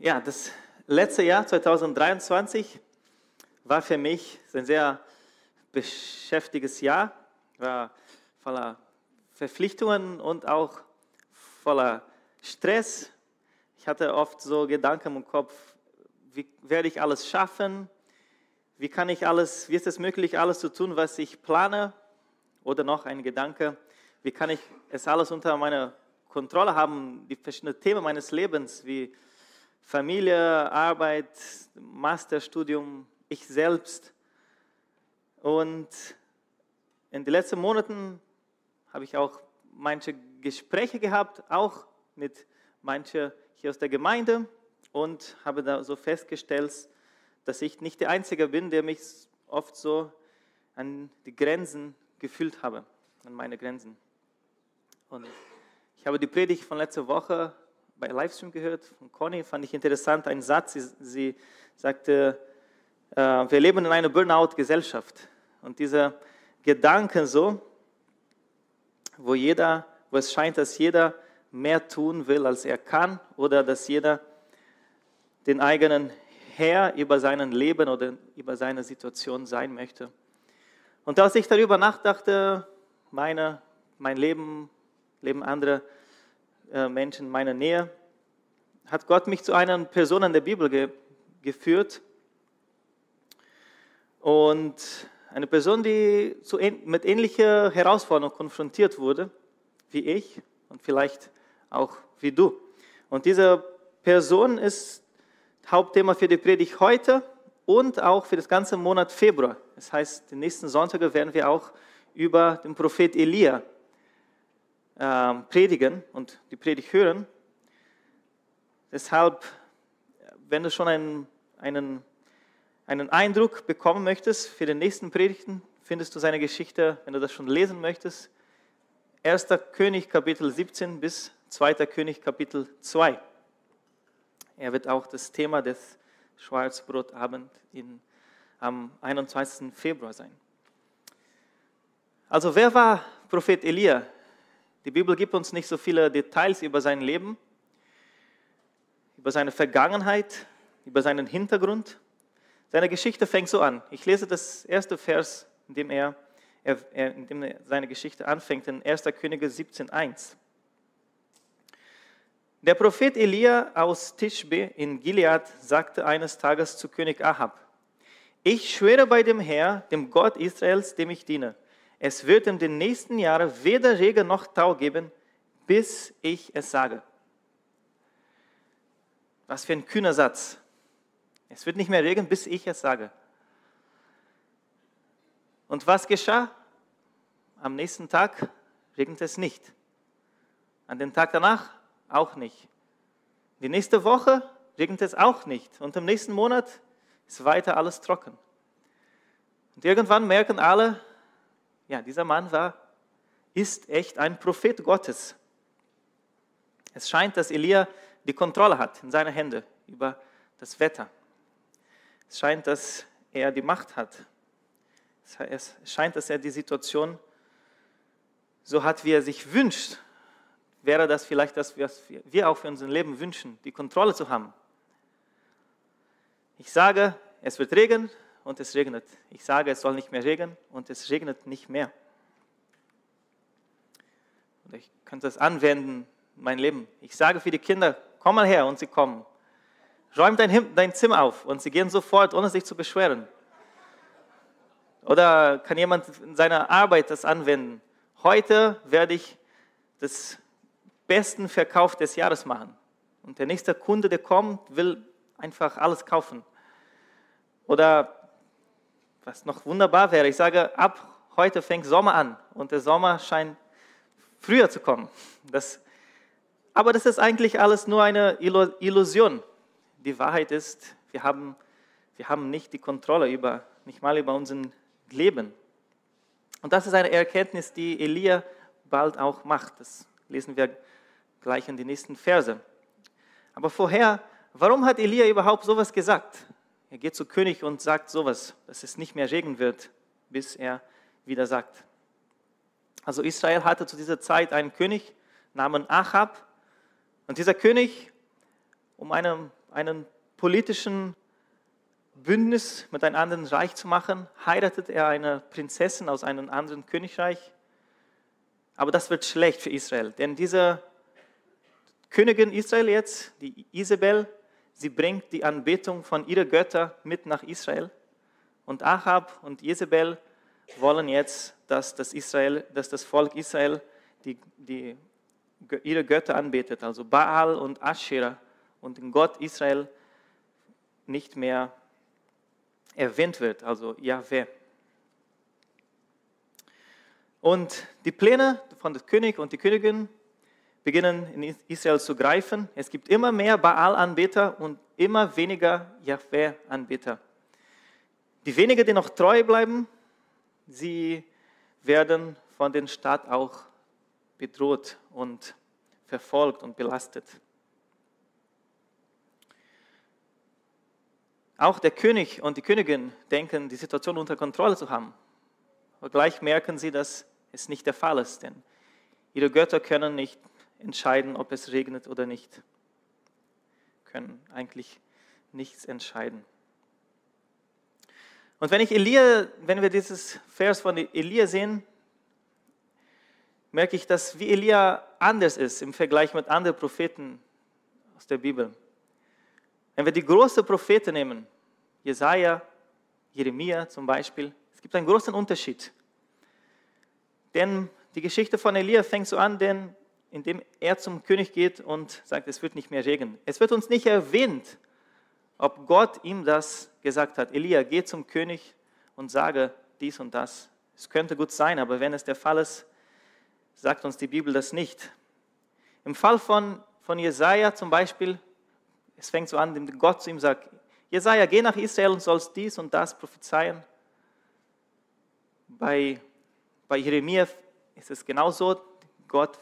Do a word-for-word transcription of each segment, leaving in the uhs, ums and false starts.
Ja, das letzte Jahr zwanzig dreiundzwanzig war für mich ein sehr beschäftiges Jahr, war voller Verpflichtungen und auch voller Stress. Ich hatte oft so Gedanken im Kopf, wie werde ich alles schaffen, wie kann ich alles, wie ist es möglich, alles zu tun, was ich plane, oder noch ein Gedanke, wie kann ich es alles unter meiner Kontrolle haben, die verschiedenen Themen meines Lebens, wie Familie, Arbeit, Masterstudium, ich selbst. Und in den letzten Monaten habe ich auch manche Gespräche gehabt, auch mit manchen hier aus der Gemeinde, und habe da so festgestellt, dass ich nicht der Einzige bin, der mich oft so an die Grenzen gefühlt habe, an meine Grenzen. Und ich habe die Predigt von letzter Woche bei Livestream gehört von Connie, fand ich interessant, einen Satz, sie, sie sagte, äh, wir leben in einer Burnout-Gesellschaft. Und dieser Gedanke so, wo jeder, wo es scheint, dass jeder mehr tun will, als er kann, oder dass jeder den eigenen Herr über sein Leben oder über seine Situation sein möchte. Und als ich darüber nachdachte, meine, mein Leben, Leben anderer Menschen in meiner Nähe, hat Gott mich zu einer Person in der Bibel ge geführt. Und eine Person, die zu mit ähnlicher Herausforderung konfrontiert wurde, wie ich und vielleicht auch wie du. Und diese Person ist Hauptthema für die Predigt heute und auch für das ganze Monat Februar. Das heißt, den nächsten Sonntag werden wir auch über den Prophet Elia predigen und die Predigt hören. Deshalb, wenn du schon einen, einen, einen Eindruck bekommen möchtest für die nächsten Predigten, findest du seine Geschichte, wenn du das schon lesen möchtest, erster König Kapitel siebzehn bis zweiter König Kapitel zwei. Er wird auch das Thema des Schwarzbrottabend in, am einundzwanzigsten Februar sein. Also wer war Prophet Elia? Die Bibel gibt uns nicht so viele Details über sein Leben, über seine Vergangenheit, über seinen Hintergrund. Seine Geschichte fängt so an. Ich lese das erste Vers, in dem er, er, er, in dem seine Geschichte anfängt, in erster Könige siebzehn, eins. Der Prophet Elia aus Tischbe in Gilead sagte eines Tages zu König Ahab: Ich schwöre bei dem Herr, dem Gott Israels, dem ich diene, es wird in den nächsten Jahren weder Regen noch Tau geben, bis ich es sage. Was für ein kühner Satz. Es wird nicht mehr Regen, bis ich es sage. Und was geschah? Am nächsten Tag regnet es nicht. An dem Tag danach auch nicht. Die nächste Woche regnet es auch nicht. Und im nächsten Monat ist weiter alles trocken. Und irgendwann merken alle, ja, dieser Mann war, ist echt ein Prophet Gottes. Es scheint, dass Elia die Kontrolle hat in seinen Händen über das Wetter. Es scheint, dass er die Macht hat. Es scheint, dass er die Situation so hat, wie er sich wünscht. Wäre das vielleicht, dass wir, wir auch für unser Leben wünschen, die Kontrolle zu haben. Ich sage, es wird regnen. Und es regnet. Ich sage, es soll nicht mehr regnen, und es regnet nicht mehr. Und ich könnte das anwenden in mein Leben. Ich sage für die Kinder, komm mal her, und sie kommen. Räum dein, dein Zimmer auf, und sie gehen sofort, ohne sich zu beschweren. Oder kann jemand in seiner Arbeit das anwenden? Heute werde ich den besten Verkauf des Jahres machen. Und der nächste Kunde, der kommt, will einfach alles kaufen. Oder was noch wunderbar wäre, ich sage, ab heute fängt Sommer an, und der Sommer scheint früher zu kommen. Das, aber das ist eigentlich alles nur eine Illusion. Die Wahrheit ist, wir haben, wir haben nicht die Kontrolle über, nicht mal über unser Leben. Und das ist eine Erkenntnis, die Elia bald auch macht. Das lesen wir gleich in den nächsten Verse. Aber vorher, warum hat Elia überhaupt sowas gesagt? Er geht zu König und sagt sowas, dass es nicht mehr regnen wird, bis er wieder sagt. Also Israel hatte zu dieser Zeit einen König namens Ahab. Und dieser König, um einen einen politischen Bündnis mit einem anderen Reich zu machen, heiratet er eine Prinzessin aus einem anderen Königreich. Aber das wird schlecht für Israel, denn diese Königin Israel jetzt, die Isebel, sie bringt die Anbetung von ihren Göttern mit nach Israel. Und Ahab und Jezebel wollen jetzt, dass das, Israel, dass das Volk Israel die, die, ihre Götter anbetet, also Baal und Asherah, und den Gott Israel nicht mehr erwähnt wird, also Yahweh. Und die Pläne von dem König und der Königin beginnen in Israel zu greifen. Es gibt immer mehr Baal-Anbeter und immer weniger Yahweh-Anbeter. Die wenigen, die noch treu bleiben, sie werden von den Staat auch bedroht und verfolgt und belastet. Auch der König und die Königin denken, die Situation unter Kontrolle zu haben. Aber gleich merken sie, dass es nicht der Fall ist, denn ihre Götter können nicht entscheiden, ob es regnet oder nicht. Können eigentlich nichts entscheiden. Und wenn ich Elia, wenn wir dieses Vers von Elia sehen, merke ich, dass wie Elia anders ist im Vergleich mit anderen Propheten aus der Bibel. Wenn wir die großen Propheten nehmen, Jesaja, Jeremia zum Beispiel, es gibt einen großen Unterschied. Denn die Geschichte von Elia fängt so an, denn, indem er zum König geht und sagt, es wird nicht mehr regnen. Es wird uns nicht erwähnt, ob Gott ihm das gesagt hat. Elia, geh zum König und sage dies und das. Es könnte gut sein, aber wenn es der Fall ist, sagt uns die Bibel das nicht. Im Fall von, von Jesaja zum Beispiel, es fängt so an, indem Gott zu ihm sagt, Jesaja, geh nach Israel und sollst dies und das prophezeien. Bei, bei Jeremia ist es genauso. Gott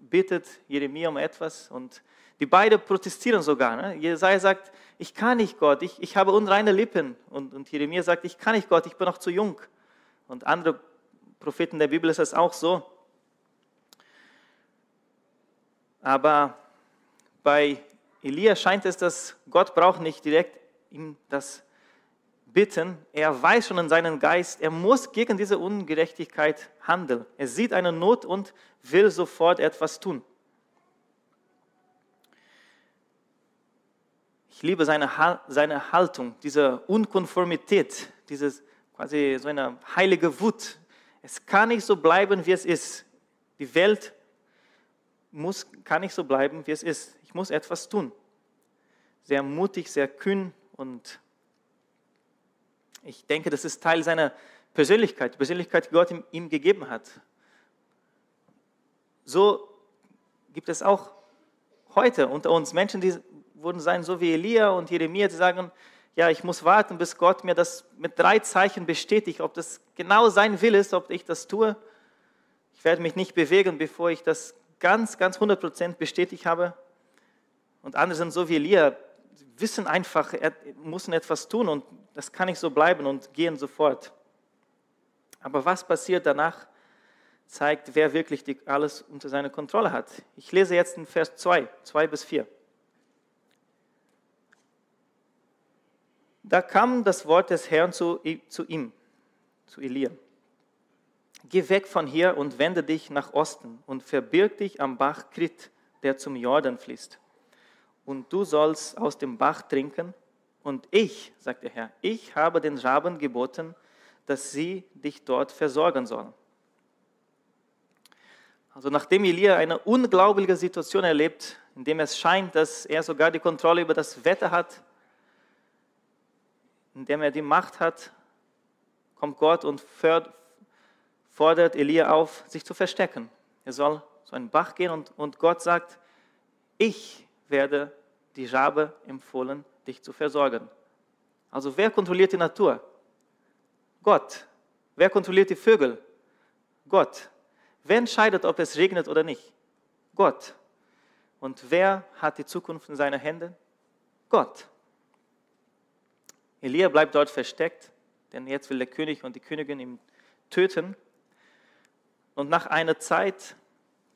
bittet Jeremia um etwas und die beiden protestieren sogar. Ne? Jesaja sagt, ich kann nicht Gott, ich, ich habe unreine Lippen. Und, und Jeremia sagt, ich kann nicht Gott, ich bin noch zu jung. Und andere Propheten der Bibel ist das auch so. Aber bei Elia scheint es, dass Gott braucht nicht direkt ihm das bitten. Er weiß schon in seinem Geist, er muss gegen diese Ungerechtigkeit handeln. Er sieht eine Not und will sofort etwas tun. Ich liebe seine, seine Haltung, diese Unkonformität, dieses quasi so eine heilige Wut. Es kann nicht so bleiben, wie es ist. Die Welt muss, kann nicht so bleiben, wie es ist. Ich muss etwas tun. Sehr mutig, sehr kühn, und ich denke, das ist Teil seiner Persönlichkeit, die Persönlichkeit, die Gott ihm, ihm gegeben hat. So gibt es auch heute unter uns Menschen, die wurden sein, so wie Elia und Jeremia, die sagen, ja, ich muss warten, bis Gott mir das mit drei Zeichen bestätigt, ob das genau sein Wille ist, ob ich das tue. Ich werde mich nicht bewegen, bevor ich das ganz, ganz hundert Prozent bestätigt habe. Und andere sind so wie Elia, wissen einfach, er muss etwas tun und das kann nicht so bleiben und gehen sofort. Aber was passiert danach, zeigt, wer wirklich die, alles unter seiner Kontrolle hat. Ich lese jetzt in Vers zwei, zwei bis vier. Da kam das Wort des Herrn zu, zu ihm, zu Elia. Geh weg von hier und wende dich nach Osten und verbirg dich am Bach Krit, der zum Jordan fließt. Und du sollst aus dem Bach trinken. Und ich, sagt der Herr, ich habe den Raben geboten, dass sie dich dort versorgen sollen. Also nachdem Elia eine unglaubliche Situation erlebt, in der es scheint, dass er sogar die Kontrolle über das Wetter hat, in der er die Macht hat, kommt Gott und fordert Elia auf, sich zu verstecken. Er soll zu einem Bach gehen und, und Gott sagt, ich werde die Rabe empfohlen, dich zu versorgen. Also wer kontrolliert die Natur? Gott. Wer kontrolliert die Vögel? Gott. Wer entscheidet, ob es regnet oder nicht? Gott. Und wer hat die Zukunft in seinen Händen? Gott. Elia bleibt dort versteckt, denn jetzt will der König und die Königin ihn töten. Und nach einer Zeit,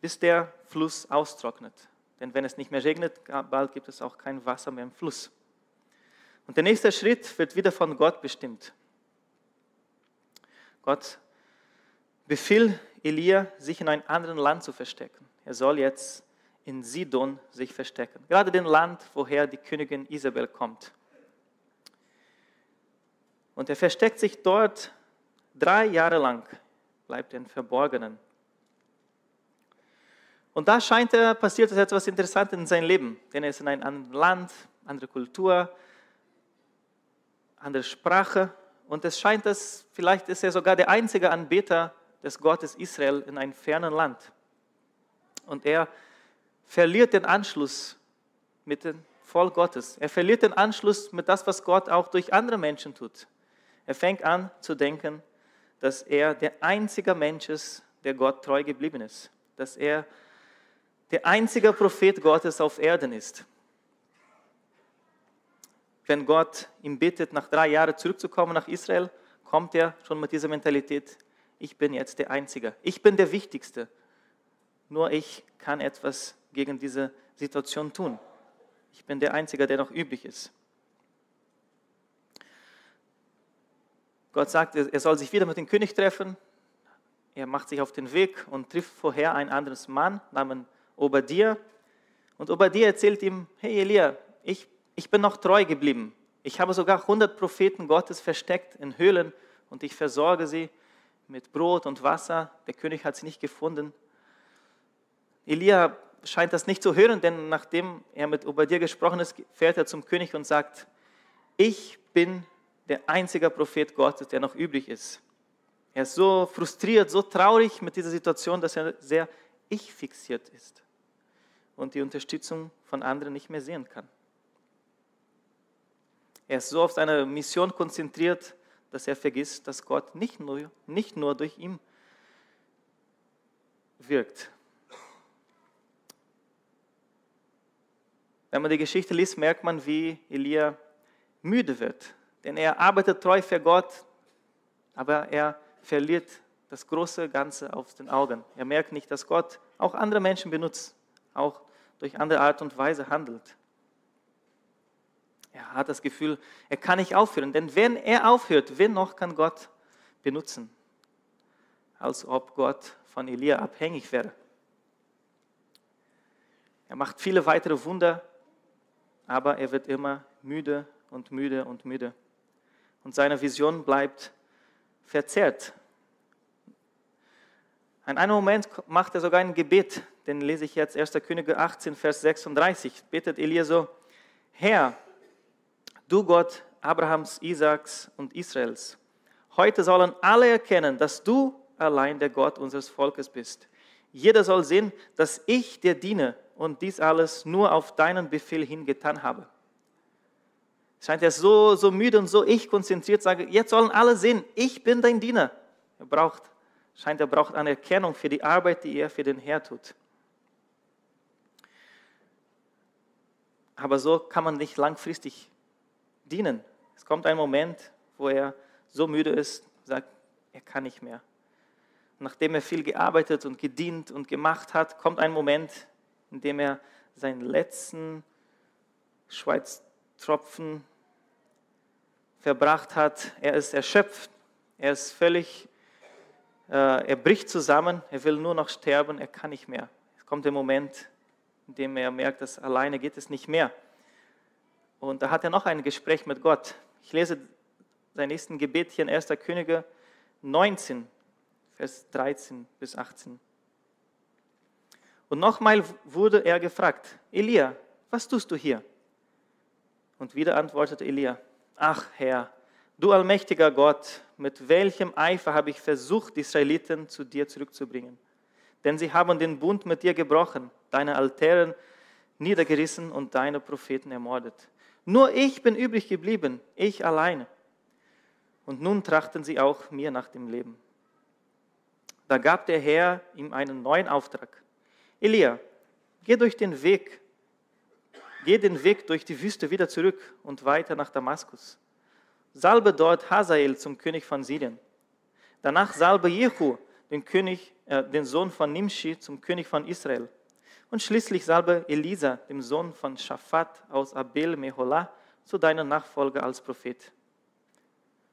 bis der Fluss austrocknet. Denn wenn es nicht mehr regnet, bald gibt es auch kein Wasser mehr im Fluss. Und der nächste Schritt wird wieder von Gott bestimmt. Gott befiehlt Elia, sich in einem anderen Land zu verstecken. Er soll jetzt in Sidon sich verstecken. Gerade dem Land, woher die Königin Isebel kommt. Und er versteckt sich dort drei Jahre lang, bleibt im Verborgenen. Und da scheint er, passiert etwas Interessantes in seinem Leben, denn er ist in einem anderen Land, andere Kultur, andere Sprache. Und es scheint, dass vielleicht ist er sogar der einzige Anbeter des Gottes Israel in einem fernen Land. Und er verliert den Anschluss mit dem Volk Gottes. Er verliert den Anschluss mit das, was Gott auch durch andere Menschen tut. Er fängt an zu denken, dass er der einzige Mensch ist, der Gott treu geblieben ist. Dass er der einzige Prophet Gottes auf Erden ist. Wenn Gott ihm bittet, nach drei Jahren zurückzukommen nach Israel, kommt er schon mit dieser Mentalität, ich bin jetzt der Einzige, ich bin der Wichtigste. Nur ich kann etwas gegen diese Situation tun. Ich bin der Einzige, der noch übrig ist. Gott sagt, er soll sich wieder mit dem König treffen. Er macht sich auf den Weg und trifft vorher einen anderen Mann namens Obadja. Und Obadja erzählt ihm, hey Elia, ich, ich bin noch treu geblieben. Ich habe sogar hundert Propheten Gottes versteckt in Höhlen und ich versorge sie mit Brot und Wasser. Der König hat sie nicht gefunden. Elia scheint das nicht zu hören, denn nachdem er mit Obadja gesprochen ist, fährt er zum König und sagt, ich bin der einzige Prophet Gottes, der noch übrig ist. Er ist so frustriert, so traurig mit dieser Situation, dass er sehr ich-fixiert ist und die Unterstützung von anderen nicht mehr sehen kann. Er ist so auf seine Mission konzentriert, dass er vergisst, dass Gott nicht nur, nicht nur durch ihn wirkt. Wenn man die Geschichte liest, merkt man, wie Elia müde wird. Denn er arbeitet treu für Gott, aber er verliert das große Ganze aus den Augen. Er merkt nicht, dass Gott auch andere Menschen benutzt, auch durch andere Art und Weise handelt. Er hat das Gefühl, er kann nicht aufhören, denn wenn er aufhört, wen noch kann Gott benutzen? Als ob Gott von Elia abhängig wäre. Er macht viele weitere Wunder, aber er wird immer müde und müde und müde. Und seine Vision bleibt verzerrt. In einem Moment macht er sogar ein Gebet, den lese ich jetzt, erster Könige achtzehn, Vers sechsunddreißig, betet Elia so, Herr, du Gott Abrahams, Isaaks und Israels, heute sollen alle erkennen, dass du allein der Gott unseres Volkes bist. Jeder soll sehen, dass ich dir diene und dies alles nur auf deinen Befehl hingetan habe. Scheint er so, so müde und so ich konzentriert, sage, jetzt sollen alle sehen, ich bin dein Diener. Er braucht, scheint er braucht Anerkennung für die Arbeit, die er für den Herr tut. Aber so kann man nicht langfristig dienen. Es kommt ein Moment, wo er so müde ist, sagt, er kann nicht mehr. Nachdem er viel gearbeitet und gedient und gemacht hat, kommt ein Moment, in dem er seinen letzten Schweißtropfen verbracht hat. Er ist erschöpft, er ist völlig, äh, er bricht zusammen, er will nur noch sterben, er kann nicht mehr. Es kommt der Moment, in dem er merkt, dass alleine geht es nicht mehr. Und da hat er noch ein Gespräch mit Gott. Ich lese sein nächsten Gebet hier in erster Könige neunzehn, Vers dreizehn bis achtzehn. Und nochmal wurde er gefragt, Elia, was tust du hier? Und wieder antwortete Elia, ach Herr, du allmächtiger Gott, mit welchem Eifer habe ich versucht, die Israeliten zu dir zurückzubringen. Denn sie haben den Bund mit dir gebrochen, deine Altären niedergerissen und deine Propheten ermordet. Nur ich bin übrig geblieben, ich alleine. Und nun trachten sie auch mir nach dem Leben. Da gab der Herr ihm einen neuen Auftrag. Elia, geh durch den Weg, geh den Weg durch die Wüste wieder zurück und weiter nach Damaskus. Salbe dort Hazael zum König von Syrien. Danach salbe Jehu, den, König, äh, den Sohn von Nimshi, zum König von Israel. Und schließlich salbe Elisa, dem Sohn von Shaphat aus Abel-Meholah, zu deiner Nachfolge als Prophet.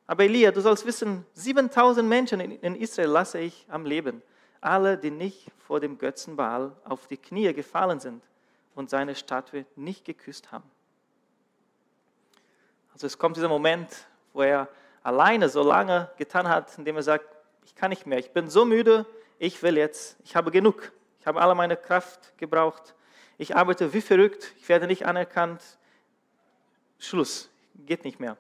Aber Elia, du sollst wissen, siebentausend Menschen in Israel lasse ich am Leben, alle, die nicht vor dem Götzen Baal auf die Knie gefallen sind und seine Statue nicht geküsst haben. Also es kommt dieser Moment, wo er alleine so lange getan hat, indem er sagt, ich kann nicht mehr, ich bin so müde, ich will jetzt, ich habe genug, ich habe alle meine Kraft gebraucht, ich arbeite wie verrückt, ich werde nicht anerkannt, Schluss, geht nicht mehr.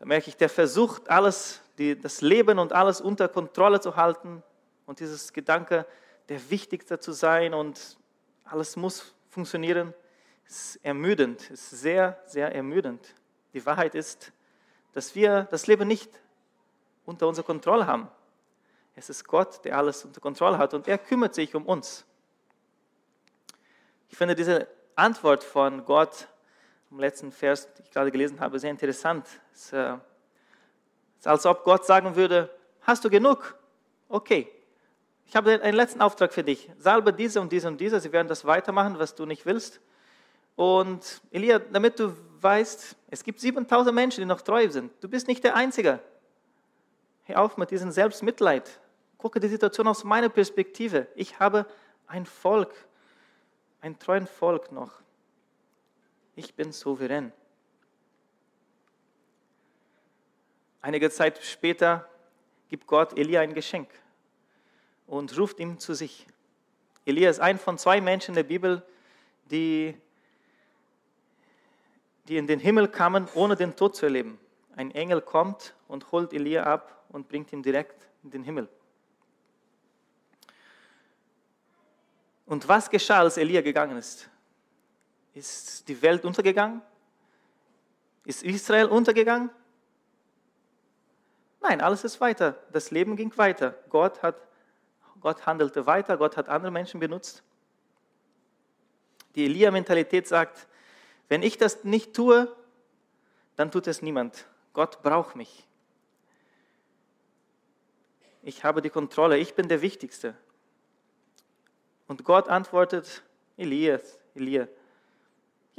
Da merke ich, der versucht, alles, die, das Leben und alles unter Kontrolle zu halten und dieses Gedanke, der Wichtigste zu sein und alles muss funktionieren, ist ermüdend, ist sehr, sehr ermüdend. Die Wahrheit ist, dass wir das Leben nicht unter unserer Kontrolle haben. Es ist Gott, der alles unter Kontrolle hat und er kümmert sich um uns. Ich finde diese Antwort von Gott im letzten Vers, den ich gerade gelesen habe, sehr interessant. Es ist, als ob Gott sagen würde, hast du genug? Okay, ich habe einen letzten Auftrag für dich. Salbe diese und diese und diese, sie werden das weitermachen, was du nicht willst. Und Elia, damit du weißt, es gibt siebentausend Menschen, die noch treu sind. Du bist nicht der Einzige. Hör auf mit diesem Selbstmitleid. Gucke die Situation aus meiner Perspektive. Ich habe ein Volk, ein treuen Volk noch. Ich bin souverän. Einige Zeit später gibt Gott Elia ein Geschenk und ruft ihn zu sich. Elia ist ein von zwei Menschen in der Bibel, die, die in den Himmel kamen, ohne den Tod zu erleben. Ein Engel kommt und holt Elia ab und bringt ihn direkt in den Himmel. Und was geschah, als Elia gegangen ist? Ist die Welt untergegangen? Ist Israel untergegangen? Nein, alles ist weiter. Das Leben ging weiter. Gott hat, Gott handelte weiter, Gott hat andere Menschen benutzt. Die Elia-Mentalität sagt, wenn ich das nicht tue, dann tut es niemand. Gott braucht mich. Ich habe die Kontrolle, ich bin der Wichtigste. Und Gott antwortet, Elia, Elia,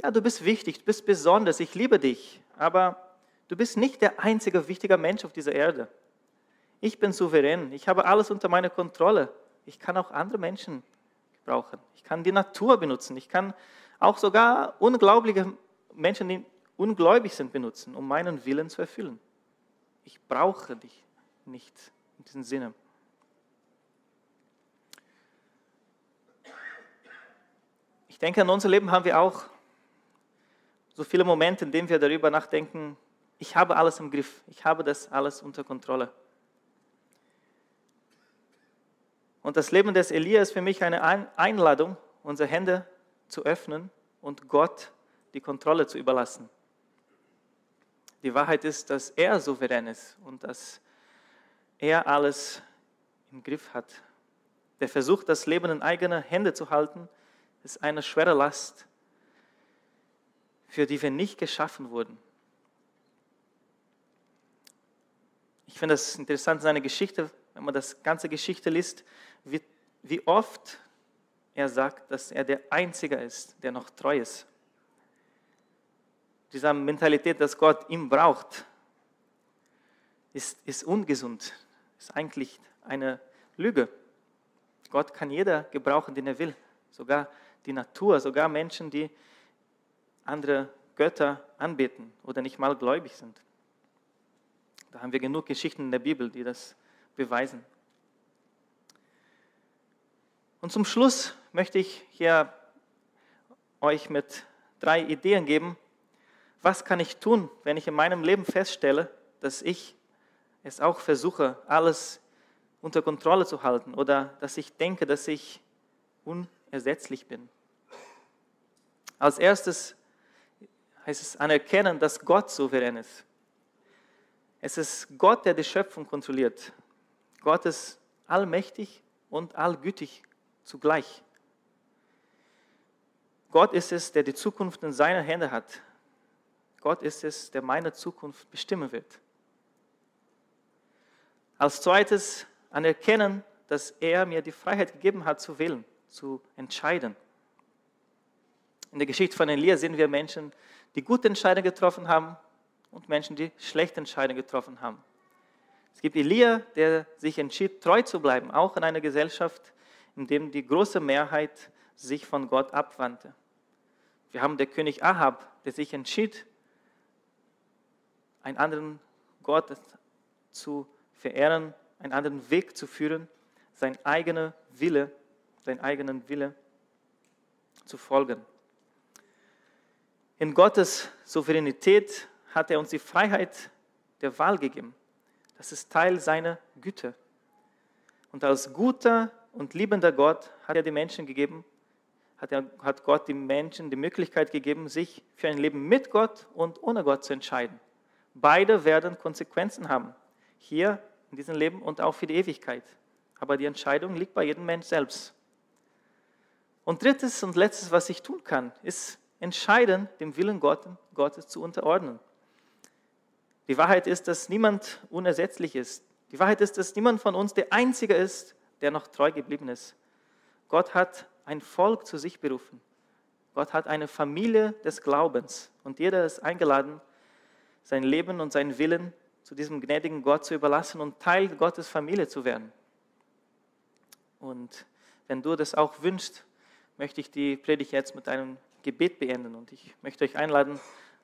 ja, du bist wichtig, du bist besonders, ich liebe dich, aber du bist nicht der einzige wichtige Mensch auf dieser Erde. Ich bin souverän, ich habe alles unter meiner Kontrolle. Ich kann auch andere Menschen gebrauchen. Ich kann die Natur benutzen, ich kann auch sogar unglaubliche Menschen, die ungläubig sind, benutzen, um meinen Willen zu erfüllen. Ich brauche dich nicht in diesem Sinne. Ich denke, in unserem Leben haben wir auch so viele Momente, in denen wir darüber nachdenken, ich habe alles im Griff, ich habe das alles unter Kontrolle. Und das Leben des Elia ist für mich eine Einladung, unsere Hände zu öffnen und Gott die Kontrolle zu überlassen. Die Wahrheit ist, dass er souverän ist und dass er alles im Griff hat. Der Versuch, das Leben in eigene Hände zu halten, ist eine schwere Last, für die wir nicht geschaffen wurden. Ich finde das interessant, seine Geschichte, wenn man das ganze Geschichte liest, wie, wie oft er sagt, dass er der Einzige ist, der noch treu ist. Diese Mentalität, dass Gott ihn braucht, ist, ist ungesund, ist eigentlich eine Lüge. Gott kann jeder gebrauchen, den er will, sogar die Natur, sogar Menschen, die andere Götter anbeten oder nicht mal gläubig sind. Da haben wir genug Geschichten in der Bibel, die das beweisen. Und zum Schluss möchte ich hier euch mit drei Ideen geben. Was kann ich tun, wenn ich in meinem Leben feststelle, dass ich es auch versuche, alles unter Kontrolle zu halten oder dass ich denke, dass ich unersetzlich bin? Als erstes heißt es anerkennen, dass Gott souverän ist. Es ist Gott, der die Schöpfung kontrolliert. Gott ist allmächtig und allgütig zugleich. Gott ist es, der die Zukunft in seiner Hände hat. Gott ist es, der meine Zukunft bestimmen wird. Als zweites anerkennen, dass er mir die Freiheit gegeben hat zu wählen. zu entscheiden. In der Geschichte von Elia sehen wir Menschen, die gute Entscheidungen getroffen haben und Menschen, die schlechte Entscheidungen getroffen haben. Es gibt Elia, der sich entschied, treu zu bleiben, auch in einer Gesellschaft, in der die große Mehrheit sich von Gott abwandte. Wir haben den König Ahab, der sich entschied, einen anderen Gott zu verehren, einen anderen Weg zu führen, sein eigener Wille, seinen eigenen Wille zu folgen. In Gottes Souveränität hat er uns die Freiheit der Wahl gegeben. Das ist Teil seiner Güte. Und als guter und liebender Gott hat er die Menschen gegeben, hat, er, hat Gott den Menschen die Möglichkeit gegeben, sich für ein Leben mit Gott und ohne Gott zu entscheiden. Beide werden Konsequenzen haben, hier in diesem Leben und auch für die Ewigkeit. Aber die Entscheidung liegt bei jedem Menschen selbst. Und drittes und letztes, was ich tun kann, ist entscheiden, dem Willen Gottes zu unterordnen. Die Wahrheit ist, dass niemand unersetzlich ist. Die Wahrheit ist, dass niemand von uns der Einzige ist, der noch treu geblieben ist. Gott hat ein Volk zu sich berufen. Gott hat eine Familie des Glaubens. Und jeder ist eingeladen, sein Leben und seinen Willen zu diesem gnädigen Gott zu überlassen und Teil Gottes Familie zu werden. Und wenn du das auch wünschst, möchte ich die Predigt jetzt mit einem Gebet beenden und ich möchte euch einladen,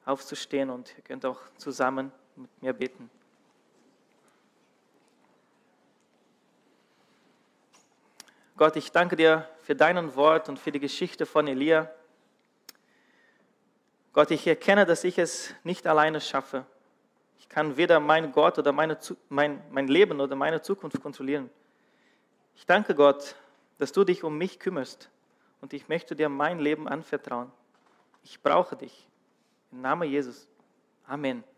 aufzustehen und ihr könnt auch zusammen mit mir beten. Gott, ich danke dir für dein Wort und für die Geschichte von Elia. Gott, ich erkenne, dass ich es nicht alleine schaffe. Ich kann weder mein Gott oder meine, mein, mein Leben oder meine Zukunft kontrollieren. Ich danke Gott, dass du dich um mich kümmerst. Und ich möchte dir mein Leben anvertrauen. Ich brauche dich. Im Namen Jesus. Amen.